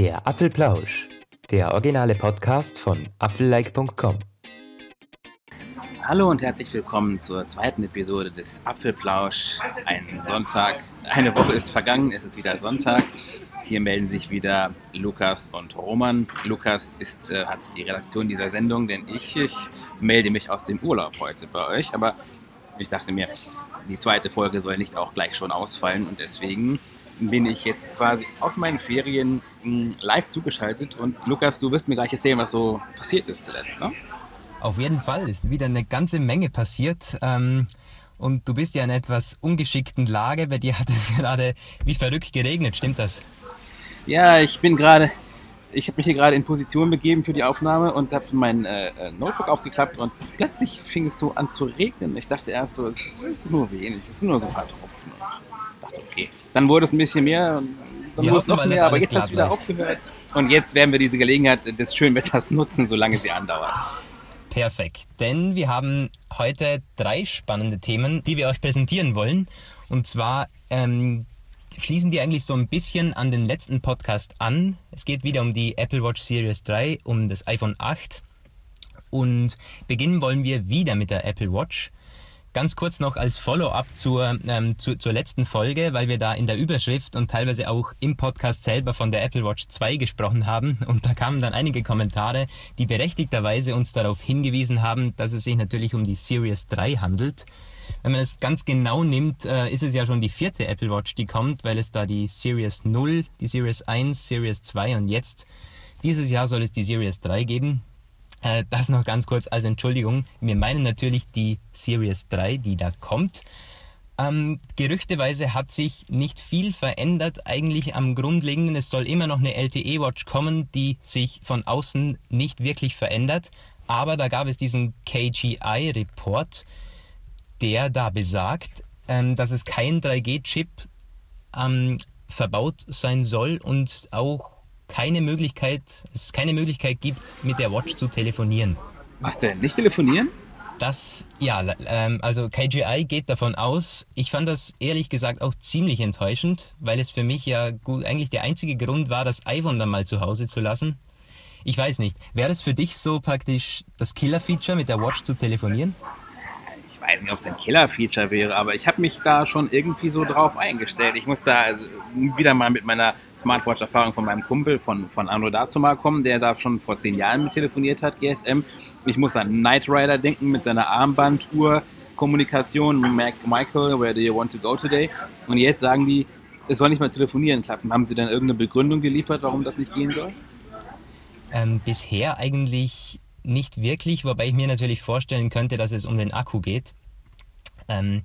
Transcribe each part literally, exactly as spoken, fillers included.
Der Apfelplausch, der originale Podcast von apfellike punkt com. Hallo und herzlich willkommen zur zweiten Episode des Apfelplausch. Ein Sonntag, eine Woche ist vergangen, es ist wieder Sonntag. Hier melden sich wieder Lukas und Roman. Lukas ist, äh, hat die Redaktion dieser Sendung, denn ich, ich melde mich aus dem Urlaub heute bei euch. Aber ich dachte mir, die zweite Folge soll nicht auch gleich schon ausfallen und deswegen bin ich jetzt quasi aus meinen Ferien live zugeschaltet. Und Lukas, du wirst mir gleich erzählen, was so passiert ist zuletzt, ne? Auf jeden Fall ist wieder eine ganze Menge passiert. Und du bist ja in einer etwas ungeschickten Lage. Bei dir hat es gerade wie verrückt geregnet, stimmt das? Ja, ich bin gerade, ich habe mich hier gerade in Position begeben für die Aufnahme und habe mein äh, Notebook aufgeklappt und plötzlich fing es so an zu regnen. Ich dachte erst so, es ist nur wenig, es sind nur so ein paar Tropfen. Okay. Dann wurde es ein bisschen mehr, dann wurde es noch mehr, aber jetzt hat es wieder aufgehört. Und jetzt werden wir diese Gelegenheit des schönen Wetters nutzen, solange sie andauert. Perfekt, denn wir haben heute drei spannende Themen, die wir euch präsentieren wollen. Und zwar ähm, schließen die eigentlich so ein bisschen an den letzten Podcast an. Es geht wieder um die Apple Watch Series drei, um das iPhone acht. Und beginnen wollen wir wieder mit der Apple Watch. Ganz kurz noch als Follow-up zur, ähm, zu, zur letzten Folge, weil wir da in der Überschrift und teilweise auch im Podcast selber von der Apple Watch zwei gesprochen haben. Und da kamen dann einige Kommentare, die berechtigterweise uns darauf hingewiesen haben, dass es sich natürlich um die Series drei handelt. Wenn man es ganz genau nimmt, äh, ist es ja schon die vierte Apple Watch, die kommt, weil es da die Series null, die Series eins, Series zwei und jetzt dieses Jahr soll es die Series drei geben. Das noch ganz kurz als Entschuldigung. Wir meinen natürlich die Series drei, die da kommt. Ähm, gerüchteweise hat sich nicht viel verändert eigentlich am Grundlegenden. Es soll immer noch eine L T E-Watch kommen, die sich von außen nicht wirklich verändert. Aber da gab es diesen K G I-Report, der da besagt, ähm, dass es kein drei G-Chip ähm, verbaut sein soll und auch keine Möglichkeit, es keine Möglichkeit gibt, mit der Watch zu telefonieren. Was denn? Nicht telefonieren? Das, ja, ähm, also K G I geht davon aus. Ich fand das ehrlich gesagt auch ziemlich enttäuschend, weil es für mich ja gut, eigentlich der einzige Grund war, das iPhone dann mal zu Hause zu lassen. Ich weiß nicht, wäre das für dich so praktisch das Killer-Feature, mit der Watch zu telefonieren? Ich weiß nicht, ob es ein Killer-Feature wäre, aber ich habe mich da schon irgendwie so drauf eingestellt. Ich muss da wieder mal mit meiner Smartwatch-Erfahrung von meinem Kumpel von, von Anno dazu mal kommen, der da schon vor zehn Jahren mit telefoniert hat, G S M. Ich muss an Knight Rider denken mit seiner Armbanduhr, Kommunikation, Mac Michael, where do you want to go today? Und jetzt sagen die, es soll nicht mal telefonieren klappen. Haben sie dann irgendeine Begründung geliefert, warum das nicht gehen soll? Ähm, bisher eigentlich nicht wirklich, wobei ich mir natürlich vorstellen könnte, dass es um den Akku geht. Ähm,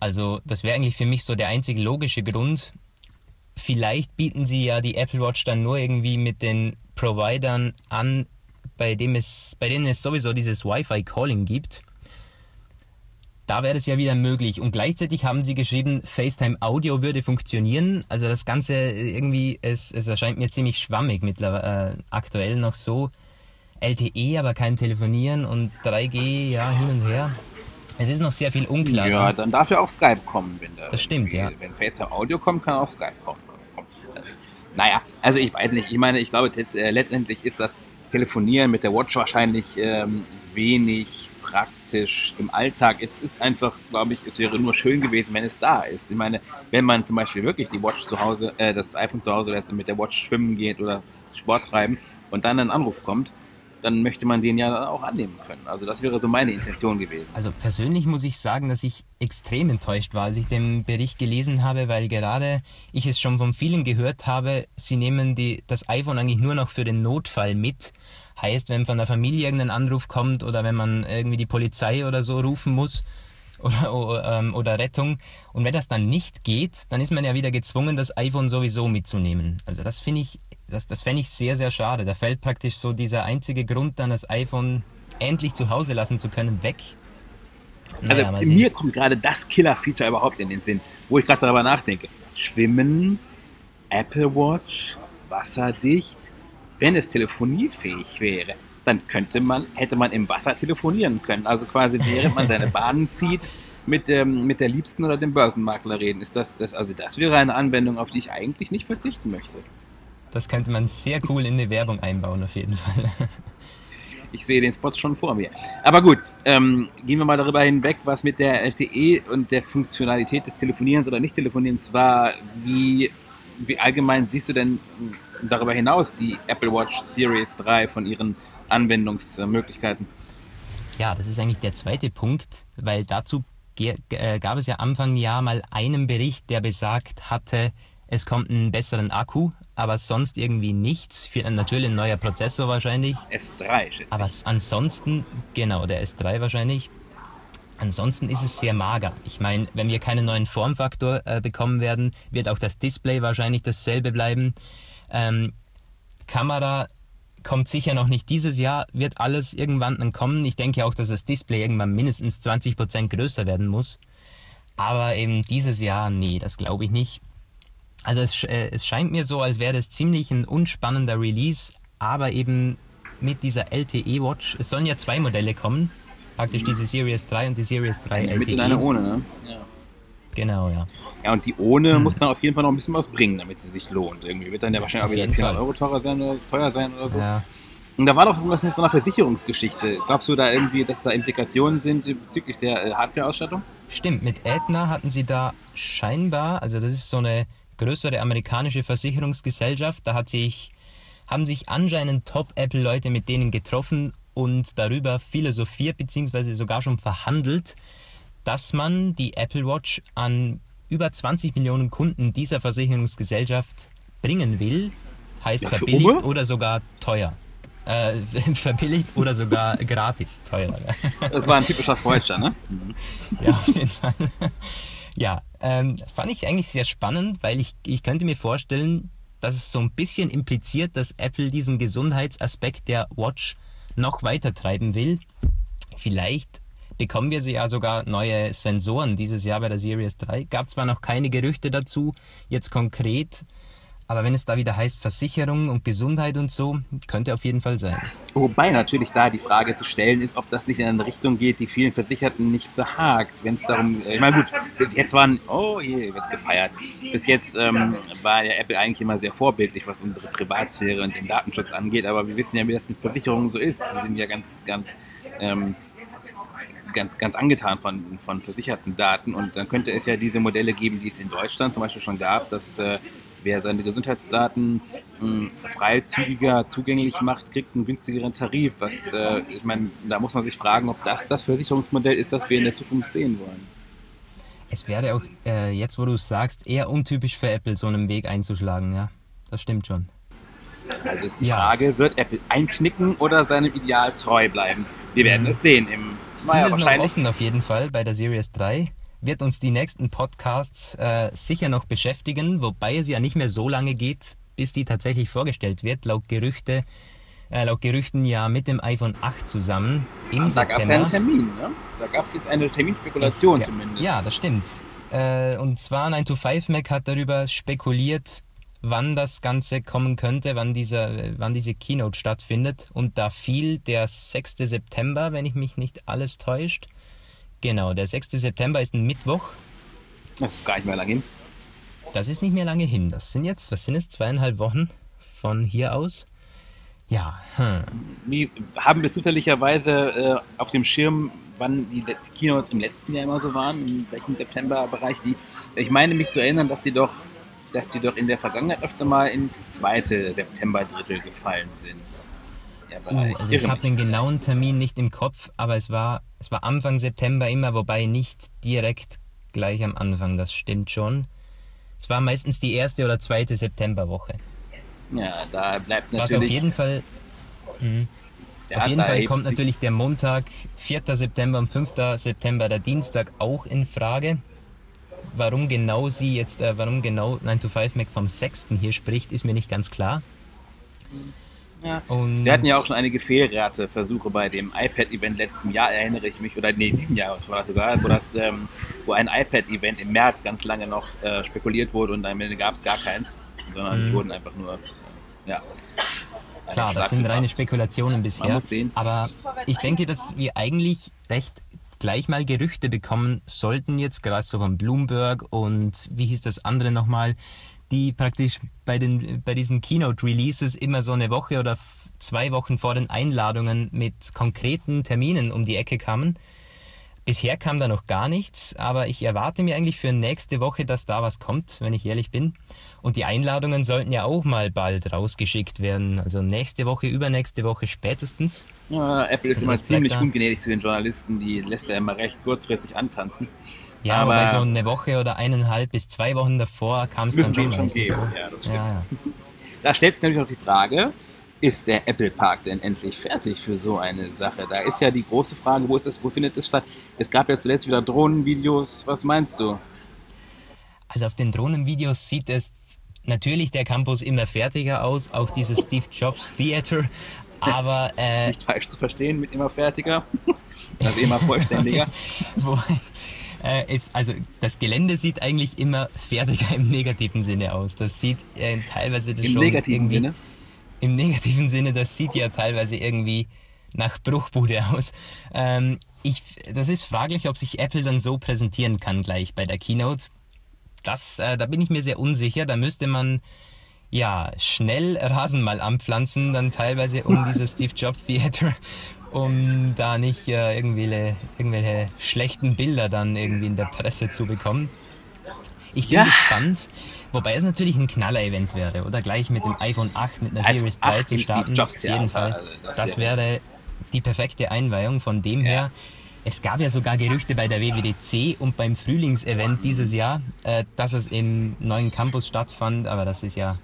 also das wäre eigentlich für mich so der einzig logische Grund. Vielleicht bieten sie ja die Apple Watch dann nur irgendwie mit den Providern an, bei, dem es, bei denen es sowieso dieses Wi-Fi-Calling gibt. Da wäre es ja wieder möglich. Und gleichzeitig haben sie geschrieben, FaceTime Audio würde funktionieren. Also das Ganze irgendwie, es, es erscheint mir ziemlich schwammig mittlerweile, äh, aktuell noch so. L T E, aber kein Telefonieren und drei G, ja, hin und her. Es ist noch sehr viel unklar. Ja, dann darf ja auch Skype kommen, wenn da. Das stimmt, ja. Wenn FaceTime Audio kommt, kann auch Skype kommen. Naja, also ich weiß nicht. Ich meine, ich glaube, letztendlich ist das Telefonieren mit der Watch wahrscheinlich ähm, wenig praktisch im Alltag. Es ist einfach, glaube ich, es wäre nur schön gewesen, wenn es da ist. Ich meine, wenn man zum Beispiel wirklich die Watch zu Hause, äh, das iPhone zu Hause lässt und mit der Watch schwimmen geht oder Sport treiben und dann ein Anruf kommt, dann möchte man den ja auch annehmen können. Also das wäre so meine Intention gewesen. Also persönlich muss ich sagen, dass ich extrem enttäuscht war, als ich den Bericht gelesen habe, weil gerade ich es schon von vielen gehört habe, sie nehmen die, das iPhone eigentlich nur noch für den Notfall mit. Heißt, wenn von der Familie irgendein Anruf kommt oder wenn man irgendwie die Polizei oder so rufen muss oder, oder, ähm, oder Rettung. Und wenn das dann nicht geht, dann ist man ja wieder gezwungen, das iPhone sowieso mitzunehmen. Also das finde ich Das, das fände ich sehr, sehr schade. Da fällt praktisch so dieser einzige Grund, dann das iPhone endlich zu Hause lassen zu können, weg. Naja, also mir kommt gerade das Killer-Feature überhaupt in den Sinn, wo ich gerade darüber nachdenke. Schwimmen, Apple Watch, wasserdicht. Wenn es telefoniefähig wäre, dann könnte man, hätte man im Wasser telefonieren können. Also quasi während man seine Bahnen zieht, mit, ähm, mit der Liebsten oder dem Börsenmakler reden. Ist das, das, also das wäre eine Anwendung, auf die ich eigentlich nicht verzichten möchte. Das könnte man sehr cool in eine Werbung einbauen, auf jeden Fall. Ich sehe den Spot schon vor mir. Aber gut, ähm, gehen wir mal darüber hinweg, was mit der L T E und der Funktionalität des Telefonierens oder Nicht-Telefonierens war. Wie, wie allgemein siehst du denn darüber hinaus die Apple Watch Series drei von ihren Anwendungsmöglichkeiten? Ja, das ist eigentlich der zweite Punkt, weil dazu ge- äh, gab es ja Anfang Jahr mal einen Bericht, der besagt hatte, es kommt einen besseren Akku, aber sonst irgendwie nichts. Für, natürlich ein neuer Prozessor wahrscheinlich. S drei, schätze ich. Aber ansonsten, genau, der S drei wahrscheinlich. Ansonsten ist es sehr mager. Ich meine, wenn wir keinen neuen Formfaktor äh, bekommen werden, wird auch das Display wahrscheinlich dasselbe bleiben. Ähm, Kamera kommt sicher noch nicht dieses Jahr, wird alles irgendwann dann kommen. Ich denke auch, dass das Display irgendwann mindestens zwanzig Prozent größer werden muss. Aber eben dieses Jahr, nee, das glaube ich nicht. Also es, es scheint mir so, als wäre das ziemlich ein unspannender Release, aber eben mit dieser L T E-Watch, es sollen ja zwei Modelle kommen, praktisch diese Series drei und die Series drei L T E. Mit und eine ohne, ne? Ja. Genau, ja. Ja, und die ohne hm. muss dann auf jeden Fall noch ein bisschen was bringen, damit sie sich lohnt. Irgendwie wird dann ja wahrscheinlich auf auch wieder vierhundert Euro teurer sein oder, teuer sein oder so. Ja. Und da war doch irgendwas mit so einer Versicherungsgeschichte. Glaubst du da irgendwie, dass da Implikationen sind bezüglich der Hardware-Ausstattung? Stimmt, mit Aetna hatten sie da scheinbar, also das ist so eine größere amerikanische Versicherungsgesellschaft, da hat sich, haben sich anscheinend Top-Apple-Leute mit denen getroffen und darüber philosophiert bzw. sogar schon verhandelt, dass man die Apple Watch an über zwanzig Millionen Kunden dieser Versicherungsgesellschaft bringen will, heißt ja, verbilligt oder sogar teuer. Äh, verbilligt oder sogar gratis teuer. Das war ein typischer Freudscher, ne? Ja, auf jeden Fall. Ja, ähm, fand ich eigentlich sehr spannend, weil ich, ich könnte mir vorstellen, dass es so ein bisschen impliziert, dass Apple diesen Gesundheitsaspekt der Watch noch weiter treiben will. Vielleicht bekommen wir ja sogar neue Sensoren dieses Jahr bei der Series drei. Gab zwar noch keine Gerüchte dazu, jetzt konkret, aber wenn es da wieder heißt Versicherung und Gesundheit und so, könnte auf jeden Fall sein. Wobei natürlich da die Frage zu stellen ist, ob das nicht in eine Richtung geht, die vielen Versicherten nicht behagt. Wenn es darum, ich meine gut, bis jetzt waren, oh je, wird gefeiert. Bis jetzt ähm, war ja Apple eigentlich immer sehr vorbildlich, was unsere Privatsphäre und den Datenschutz angeht, aber wir wissen ja, wie das mit Versicherungen so ist. Sie sind ja ganz, ganz... Ähm, ganz ganz angetan von, von versicherten Daten, und dann könnte es ja diese Modelle geben, die es in Deutschland zum Beispiel schon gab, dass äh, wer seine Gesundheitsdaten mh, freizügiger zugänglich macht, kriegt einen günstigeren Tarif. Was äh, ich meine, da muss man sich fragen, ob das das Versicherungsmodell ist, das wir in der Zukunft sehen wollen. Es wäre auch, äh, jetzt wo du es sagst, eher untypisch für Apple, so einen Weg einzuschlagen, ja. Das stimmt schon. Also ist die ja. Frage, wird Apple einknicken oder seinem Ideal treu bleiben? Wir werden mhm. es sehen im Vieles ja, noch offen auf jeden Fall bei der Series drei. Wird uns die nächsten Podcasts äh, sicher noch beschäftigen, wobei es ja nicht mehr so lange geht, bis die tatsächlich vorgestellt wird, laut Gerüchte, äh, laut Gerüchten ja mit dem iPhone acht zusammen im ah, September. Da gab es ja einen Termin, ne? Da gab es jetzt eine Terminspekulation es, zumindest. Ja, das stimmt. Äh, und zwar nine to five Mac hat darüber spekuliert, wann das Ganze kommen könnte, wann, dieser, wann diese Keynote stattfindet. Und da fiel der sechste September, wenn ich mich nicht alles täuscht. Genau, der sechste September ist ein Mittwoch. Das ist gar nicht mehr lange hin. Das ist nicht mehr lange hin. Das sind jetzt, was sind es, zweieinhalb Wochen von hier aus? Ja. Hm. Wie haben wir zufälligerweise äh, auf dem Schirm, wann die Keynotes im letzten Jahr immer so waren, in welchem Septemberbereich die? Ich meine mich zu erinnern, dass die doch dass die doch in der Vergangenheit öfter mal ins zweite Septemberdrittel gefallen sind. Ja, uh, also ich habe den genauen Termin nicht im Kopf, aber es war, es war Anfang September immer, wobei nicht direkt gleich am Anfang, das stimmt schon. Es war meistens die erste oder zweite Septemberwoche. Ja, da bleibt natürlich... Was auf jeden Fall... Mh, ja, auf jeden Fall kommt natürlich der Montag, vierter September und fünfter September, der Dienstag auch in Frage. Warum genau sie jetzt, äh, warum genau nine to five Mac vom sechsten hier spricht, ist mir nicht ganz klar. Ja. Und sie hatten ja auch schon einige Fehlrateversuche bei dem iPad-Event letzten Jahr, erinnere ich mich, oder nee, diesem Jahr war das sogar, wo, das, ähm, wo ein iPad-Event im März ganz lange noch äh, spekuliert wurde und am Ende gab es gar keins, sondern mhm. die wurden einfach nur, äh, ja. Klar, das sind reine Spekulationen bisher. Man muss sehen. Aber ich denke, dass wir eigentlich recht gleich mal Gerüchte bekommen sollten, jetzt gerade so von Bloomberg und wie hieß das andere nochmal, die praktisch bei den bei diesen Keynote-Releases immer so eine Woche oder zwei Wochen vor den Einladungen mit konkreten Terminen um die Ecke kamen. Bisher kam da noch gar nichts, aber ich erwarte mir eigentlich für nächste Woche, dass da was kommt, wenn ich ehrlich bin. Und die Einladungen sollten ja auch mal bald rausgeschickt werden, also nächste Woche, übernächste Woche spätestens. Ja, Apple ist also immer ziemlich ungnädig zu den Journalisten, die lässt ja immer recht kurzfristig antanzen. Ja, aber bei so eine Woche oder eineinhalb bis zwei Wochen davor kam es dann schon meistens. Schon ja, das ja, ja. Da stellt sich natürlich auch die Frage, ist der Apple Park denn endlich fertig für so eine Sache? Da ist ja die große Frage, wo ist das, wo findet das statt? Es gab ja zuletzt wieder Drohnenvideos, was meinst du? Also auf den Drohnenvideos sieht es natürlich der Campus immer fertiger aus, auch dieses Steve Jobs Theater, aber... Äh, nicht falsch zu verstehen mit immer fertiger, also immer vollständiger. Ist, also das Gelände sieht eigentlich immer fertiger im negativen Sinne aus. Das sieht äh, teilweise das Im schon negativen irgendwie, Sinne? Im negativen Sinne, das sieht ja teilweise irgendwie nach Bruchbude aus. Ähm, ich, das ist fraglich, ob sich Apple dann so präsentieren kann gleich bei der Keynote. Das, äh, da bin ich mir sehr unsicher. Da müsste man ja schnell Rasen mal anpflanzen, dann teilweise um dieses Steve Jobs Theater, um da nicht äh, irgendwelche, irgendwelche schlechten Bilder dann irgendwie in der Presse zu bekommen. Ich bin ja. gespannt, wobei es natürlich ein Knaller-Event wäre, oder? Gleich mit dem iPhone acht, mit einer Series drei zu starten, auf jeden Fall. Also das das wäre, wäre die perfekte Einweihung, von dem ja. her. Es gab ja sogar Gerüchte bei der W W D C und beim Frühlingsevent dieses Jahr, äh, dass es im neuen Campus stattfand, aber das ist ja...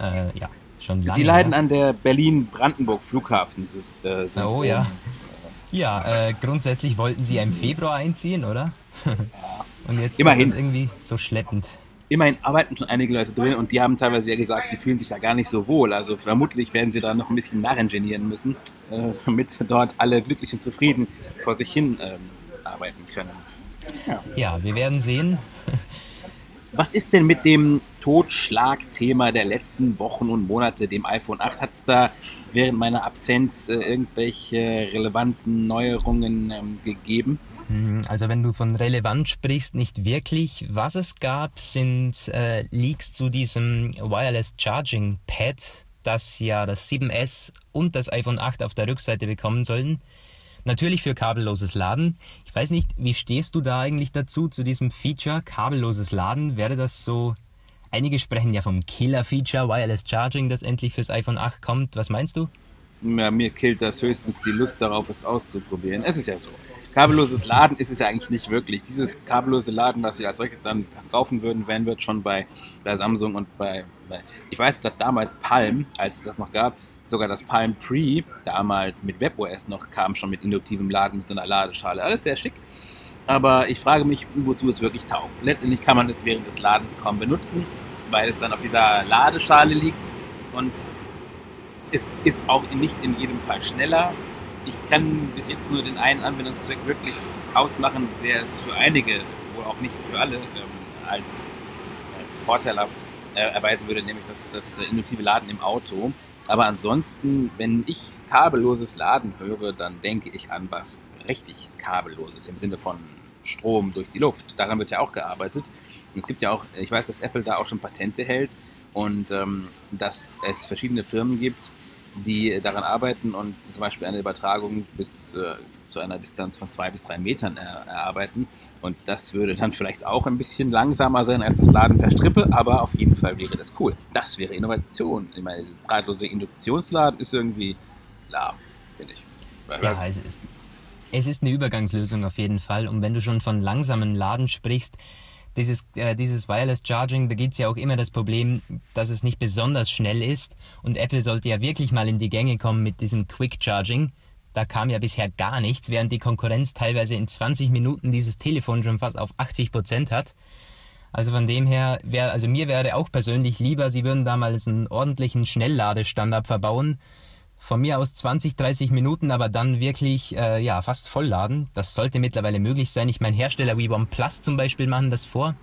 Äh, ja. Schon lange, Sie leiden ja. an der Berlin-Brandenburg-Flughafen-System. Oh ja. Ja, äh, grundsätzlich wollten Sie im Februar einziehen, oder? Und jetzt Immerhin. ist es irgendwie so schleppend. Immerhin arbeiten schon einige Leute drin und die haben teilweise ja gesagt, sie fühlen sich da gar nicht so wohl. Also vermutlich werden sie da noch ein bisschen nachingenieren müssen, äh, damit dort alle glücklich und zufrieden vor sich hin ähm, arbeiten können. Ja. ja, wir werden sehen. Was ist denn mit dem Totschlagthema der letzten Wochen und Monate, dem iPhone acht? Hat es da während meiner Absenz äh, irgendwelche relevanten Neuerungen ähm, gegeben? Also wenn du von relevant sprichst, nicht wirklich. Was es gab, sind äh, Leaks zu diesem Wireless Charging Pad, das ja das sieben S und das iPhone acht auf der Rückseite bekommen sollen. Natürlich für kabelloses Laden. Ich weiß nicht, wie stehst du da eigentlich dazu, zu diesem Feature, kabelloses Laden? Wäre das so, einige sprechen ja vom Killer-Feature, Wireless Charging, das endlich fürs iPhone acht kommt. Was meinst du? Ja, mir killt das höchstens die Lust darauf, es auszuprobieren. Es ist ja so. Kabelloses Laden ist es ja eigentlich nicht wirklich. Dieses kabellose Laden, das sie als solches dann kaufen würden, wären wir schon bei, bei Samsung und bei, bei... Ich weiß, dass damals Palm, als es das noch gab, sogar das Palm Pre damals mit WebOS noch kam, schon mit induktivem Laden, mit so einer Ladeschale. Alles sehr schick. Aber ich frage mich, wozu es wirklich taugt. Letztendlich kann man es während des Ladens kaum benutzen, weil es dann auf dieser Ladeschale liegt. Und es ist auch nicht in jedem Fall schneller. Ich kann bis jetzt nur den einen Anwendungszweck wirklich ausmachen, der es für einige, wohl auch nicht für alle, als, als vorteilhaft erweisen würde, nämlich das, das induktive Laden im Auto. Aber ansonsten, wenn ich kabelloses Laden höre, dann denke ich an was richtig kabelloses im Sinne von Strom durch die Luft. Daran wird ja auch gearbeitet. Und es gibt ja auch, ich weiß, dass Apple da auch schon Patente hält und ähm, dass es verschiedene Firmen gibt, die daran arbeiten und zum Beispiel eine Übertragung bis äh, zu einer Distanz von zwei bis drei Metern er- erarbeiten. Und das würde dann vielleicht auch ein bisschen langsamer sein als das Laden per Strippe, aber auf jeden Fall wäre das cool. Das wäre Innovation. Ich meine, dieses drahtlose Induktionsladen ist irgendwie lahm, finde ich. Ja, es ist, es ist eine Übergangslösung auf jeden Fall. Und wenn du schon von langsamen Laden sprichst, Dieses, äh, dieses Wireless Charging, da gibt es ja auch immer das Problem, dass es nicht besonders schnell ist. Und Apple sollte ja wirklich mal in die Gänge kommen mit diesem Quick Charging. Da kam ja bisher gar nichts, während die Konkurrenz teilweise in zwanzig Minuten dieses Telefon schon fast auf achtzig Prozent hat. Also von dem her, wär, also mir wäre auch persönlich lieber, sie würden damals einen ordentlichen Schnellladestandard verbauen. Von mir aus zwanzig, dreißig Minuten, aber dann wirklich äh, ja, fast vollladen. Das sollte mittlerweile möglich sein. Ich meine, Hersteller wie OnePlus zum Beispiel machen das vor.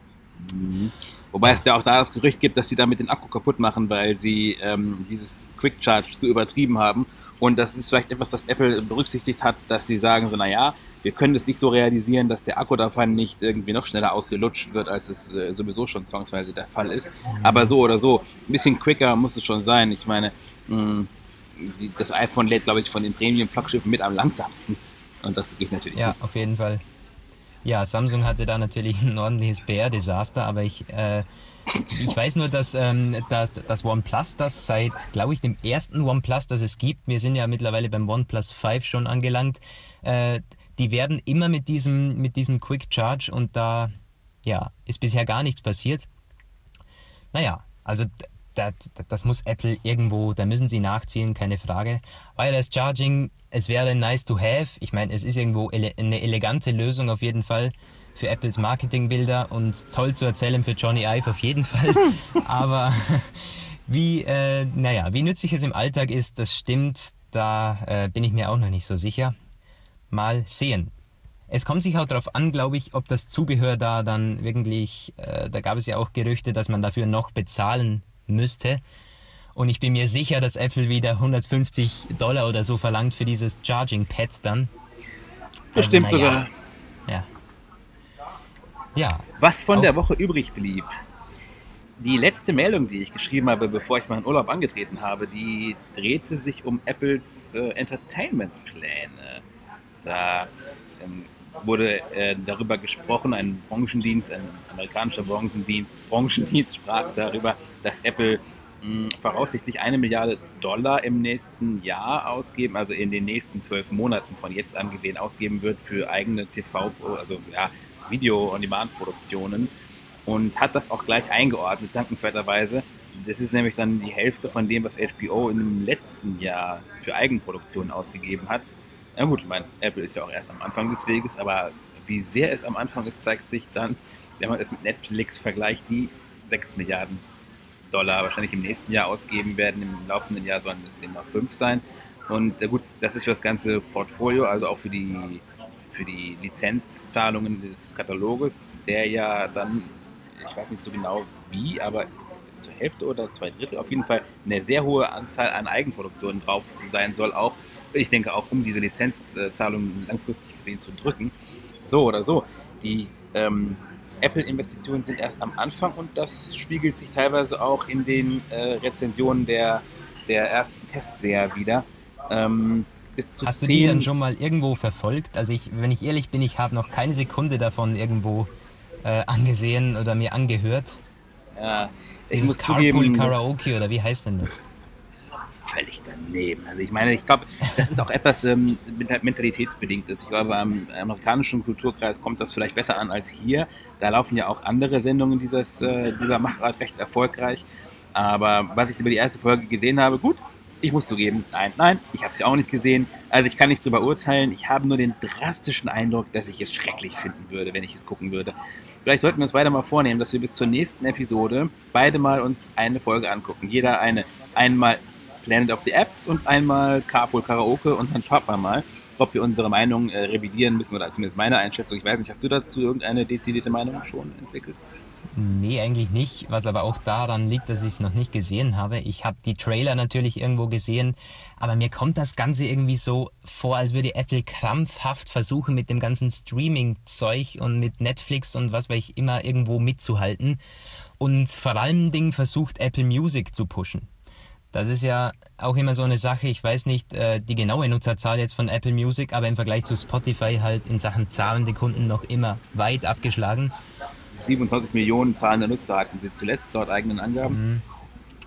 Mhm. Wobei es ja auch da das Gerücht gibt, dass sie damit den Akku kaputt machen, weil sie ähm, dieses Quick Charge zu übertrieben haben. Und das ist vielleicht etwas, was Apple berücksichtigt hat, dass sie sagen so, naja, wir können das nicht so realisieren, dass der Akku davon nicht irgendwie noch schneller ausgelutscht wird, als es äh, sowieso schon zwangsweise der Fall ist. Aber so oder so, ein bisschen quicker muss es schon sein. Ich meine, mh, die, das iPhone lädt, glaube ich, von den Premium-Flaggschiffen mit am langsamsten. Und das geht natürlich ja, nicht. Ja, auf jeden Fall. Ja, Samsung hatte da natürlich ein ordentliches P R-Desaster, aber ich äh, ich weiß nur, dass, ähm, dass, dass OnePlus das seit, glaube ich, dem ersten OnePlus, das es gibt, wir sind ja mittlerweile beim OnePlus five schon angelangt, äh, die werden immer mit diesem, mit diesem Quick Charge und da ja, ist bisher gar nichts passiert. Naja, also das, das muss Apple irgendwo, da müssen sie nachziehen, keine Frage. Wireless Charging, es wäre nice to have. Ich meine, es ist irgendwo ele- eine elegante Lösung auf jeden Fall für Apples Marketingbilder und toll zu erzählen für Johnny Ive auf jeden Fall. Aber wie, äh, naja, wie nützlich es im Alltag ist, das stimmt, da äh, bin ich mir auch noch nicht so sicher. Mal sehen. Es kommt sich auch darauf an, glaube ich, ob das Zubehör da dann wirklich, äh, da gab es ja auch Gerüchte, dass man dafür noch bezahlen müsste. Und ich bin mir sicher, dass Apple wieder hundertfünfzig Dollar oder so verlangt für dieses Charging Pad dann. Das also, stimmt ja. sogar. Ja. ja. Was von auch. der Woche übrig blieb. Die letzte Meldung, die ich geschrieben habe, bevor ich meinen Urlaub angetreten habe, die drehte sich um Apples äh, Entertainment-Pläne. Da ähm, wurde äh, darüber gesprochen, ein Branchendienst, ein amerikanischer Branchendienst, Branchendienst sprach darüber, dass Apple mh, voraussichtlich eine Milliarde Dollar im nächsten Jahr ausgeben, also in den nächsten zwölf Monaten von jetzt an gesehen ausgeben wird für eigene T V, also ja, Video-on-Demand-Produktionen und hat das auch gleich eingeordnet, dankenswerterweise. Das ist nämlich dann die Hälfte von dem, was H B O im letzten Jahr für Eigenproduktionen ausgegeben hat. Na gut, ich meine, Apple ist ja auch erst am Anfang des Weges, aber wie sehr es am Anfang ist, zeigt sich dann, wenn man es mit Netflix vergleicht, die sechs Milliarden Dollar wahrscheinlich im nächsten Jahr ausgeben werden, im laufenden Jahr sollen es demnach fünf sein. Und äh gut, das ist für das ganze Portfolio, also auch für die, für die Lizenzzahlungen des Kataloges, der ja dann, ich weiß nicht so genau wie, aber bis zur Hälfte oder zwei Drittel auf jeden Fall eine sehr hohe Anzahl an Eigenproduktionen drauf sein soll auch. Ich denke auch, um diese Lizenzzahlungen langfristig gesehen zu drücken. So oder so, die ähm, Apple-Investitionen sind erst am Anfang und das spiegelt sich teilweise auch in den äh, Rezensionen der, der ersten Testseher wieder. Ähm, bis zu Hast du die dann schon mal irgendwo verfolgt? Also ich, wenn ich ehrlich bin, ich habe noch keine Sekunde davon irgendwo äh, angesehen oder mir angehört. Ja, dieses Carpool Karaoke oder wie heißt denn das? Völlig daneben. Also ich meine, ich glaube, das ist auch etwas ähm, mentalitätsbedingt ist. Ich glaube, am amerikanischen Kulturkreis kommt das vielleicht besser an als hier. Da laufen ja auch andere Sendungen dieses, äh, dieser Machart recht erfolgreich. Aber was ich über die erste Folge gesehen habe, gut, ich muss zugeben, nein, nein, ich habe sie auch nicht gesehen. Also ich kann nicht drüber urteilen. Ich habe nur den drastischen Eindruck, dass ich es schrecklich finden würde, wenn ich es gucken würde. Vielleicht sollten wir uns beide mal vornehmen, dass wir bis zur nächsten Episode beide mal uns eine Folge angucken. Jeder eine. Einmal Planet of the Apps und einmal Carpool Karaoke und dann schauen wir mal, ob wir unsere Meinung äh, revidieren müssen oder zumindest meine Einschätzung. Ich weiß nicht, hast du dazu irgendeine dezidierte Meinung schon entwickelt? Nee, eigentlich nicht, was aber auch daran liegt, dass ich es noch nicht gesehen habe. Ich habe die Trailer natürlich irgendwo gesehen, aber mir kommt das Ganze irgendwie so vor, als würde Apple krampfhaft versuchen, mit dem ganzen Streaming-Zeug und mit Netflix und was weiß ich immer irgendwo mitzuhalten und vor allem Dingen versucht, Apple Music zu pushen. Das ist ja auch immer so eine Sache, ich weiß nicht äh, die genaue Nutzerzahl jetzt von Apple Music, aber im Vergleich zu Spotify halt in Sachen zahlende Kunden noch immer weit abgeschlagen. siebenundzwanzig Millionen zahlende Nutzer hatten sie zuletzt laut eigenen Angaben.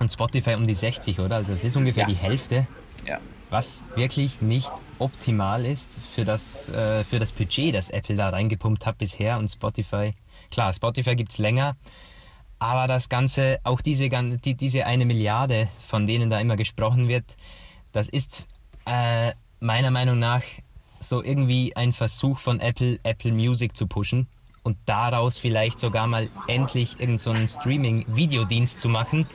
Und Spotify um die sechzig, oder? Also das ist ungefähr ja. die Hälfte, ja. was wirklich nicht optimal ist für das, äh, für das Budget, das Apple da reingepumpt hat bisher und Spotify. Klar, Spotify gibt's länger. Aber das Ganze, auch diese, die, diese eine Milliarde, von denen da immer gesprochen wird, das ist äh, meiner Meinung nach so irgendwie ein Versuch von Apple, Apple Music zu pushen und daraus vielleicht sogar mal endlich irgend so einen Streaming-Videodienst zu machen,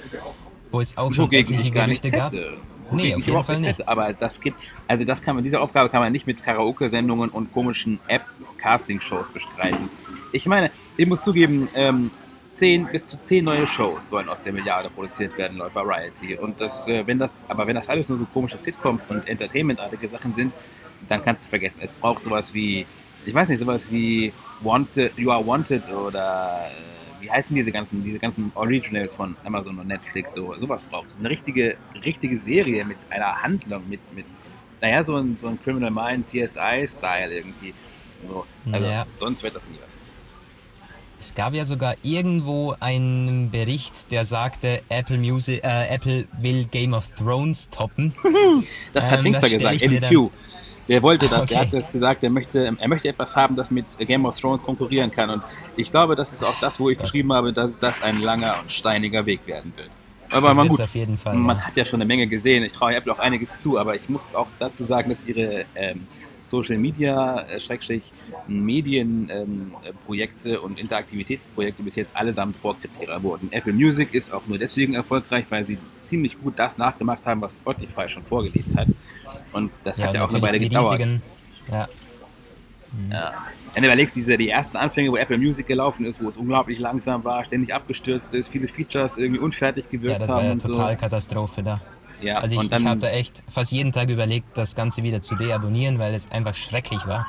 wo es auch schon etliche Gerüchte gab. Nee, auf jeden Fall nicht. Aber das geht, also das kann man, diese Aufgabe kann man nicht mit Karaoke-Sendungen und komischen App-Casting-Shows bestreiten. Ich meine, ich muss zugeben, ähm, Zehn, bis zu zehn neue Shows sollen aus der Milliarde produziert werden, laut Variety. Und das, wenn das, aber wenn das alles nur so komische Sitcoms und Entertainment-artige Sachen sind, dann kannst du vergessen. Es braucht sowas wie ich weiß nicht, sowas wie Wanted, You Are Wanted oder äh, wie heißen diese ganzen, diese ganzen Originals von Amazon und Netflix, so sowas braucht es. Eine richtige, richtige Serie mit einer Handlung, mit, mit naja, so ein, so ein Criminal Minds, C S I-Style irgendwie. So. Also ja. Sonst wird das nie was. Es gab ja sogar irgendwo einen Bericht, der sagte, Apple Music, äh, Apple will Game of Thrones toppen. Das hat ähm, Dings da gesagt, M Q. Der wollte das, okay. Der hat das gesagt, er möchte, er möchte etwas haben, das mit Game of Thrones konkurrieren kann. Und ich glaube, das ist auch das, wo ich geschrieben habe, dass das ein langer und steiniger Weg werden wird. Aber man, gut, auf jeden Fall, man ja. hat ja schon eine Menge gesehen. Ich traue Apple auch einiges zu, aber ich muss auch dazu sagen, dass ihre ähm, Social Media, äh, Schrägstrich, Medien, ähm, Projekte und Interaktivitätsprojekte bis jetzt allesamt Vorkriterien wurden. Apple Music ist auch nur deswegen erfolgreich, weil sie ziemlich gut das nachgemacht haben, was Spotify schon vorgelebt hat. Und das ja, hat ja auch eine Weile gedauert. Ja. Mhm. Ja. Wenn du überlegst, diese, die ersten Anfänge, wo Apple Music gelaufen ist, wo es unglaublich langsam war, ständig abgestürzt ist, viele Features irgendwie unfertig gewirkt haben. Ja, das war ja total so. Katastrophe da. Ja, also ich, ich habe da echt fast jeden Tag überlegt, das Ganze wieder zu deabonnieren, weil es einfach schrecklich war.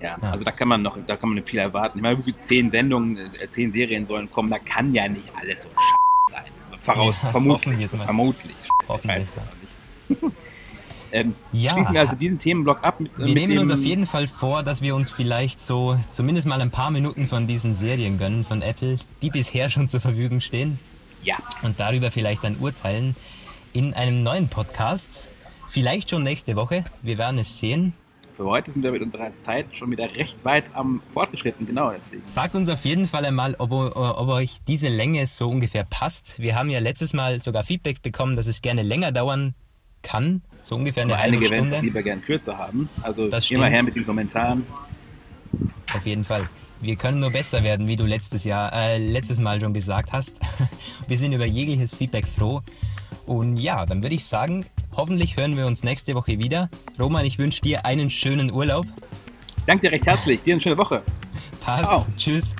Ja, ja. Also da kann man noch, da kann man viel erwarten. Ich meine, zehn Sendungen, zehn Serien sollen kommen, da kann ja nicht alles so sch*** sein. Voraus, ja, vermutlich, vermutlich. Hoffentlich. Ähm, ja. Schließen wir also diesen Themenblock ab. Mit, wir mit nehmen uns auf jeden Fall vor, dass wir uns vielleicht so zumindest mal ein paar Minuten von diesen Serien gönnen von Apple, die bisher schon zur Verfügung stehen. Ja. Und darüber vielleicht dann urteilen in einem neuen Podcast. Vielleicht schon nächste Woche. Wir werden es sehen. Für heute sind wir mit unserer Zeit schon wieder recht weit am fortgeschritten, genau deswegen. Sagt uns auf jeden Fall einmal, ob, ob euch diese Länge so ungefähr passt. Wir haben ja letztes Mal sogar Feedback bekommen, dass es gerne länger dauern kann. So ungefähr eine halbe Stunde. Einige werden es lieber gern kürzer haben. Also das immer stimmt. Her mit den Kommentaren. Auf jeden Fall. Wir können nur besser werden, wie du letztes Jahr, äh, letztes Mal schon gesagt hast. Wir sind über jegliches Feedback froh. Und ja, dann würde ich sagen, hoffentlich hören wir uns nächste Woche wieder. Roman, ich wünsche dir einen schönen Urlaub. Danke dir recht herzlich. Dir eine schöne Woche. Passt. Ciao. Tschüss.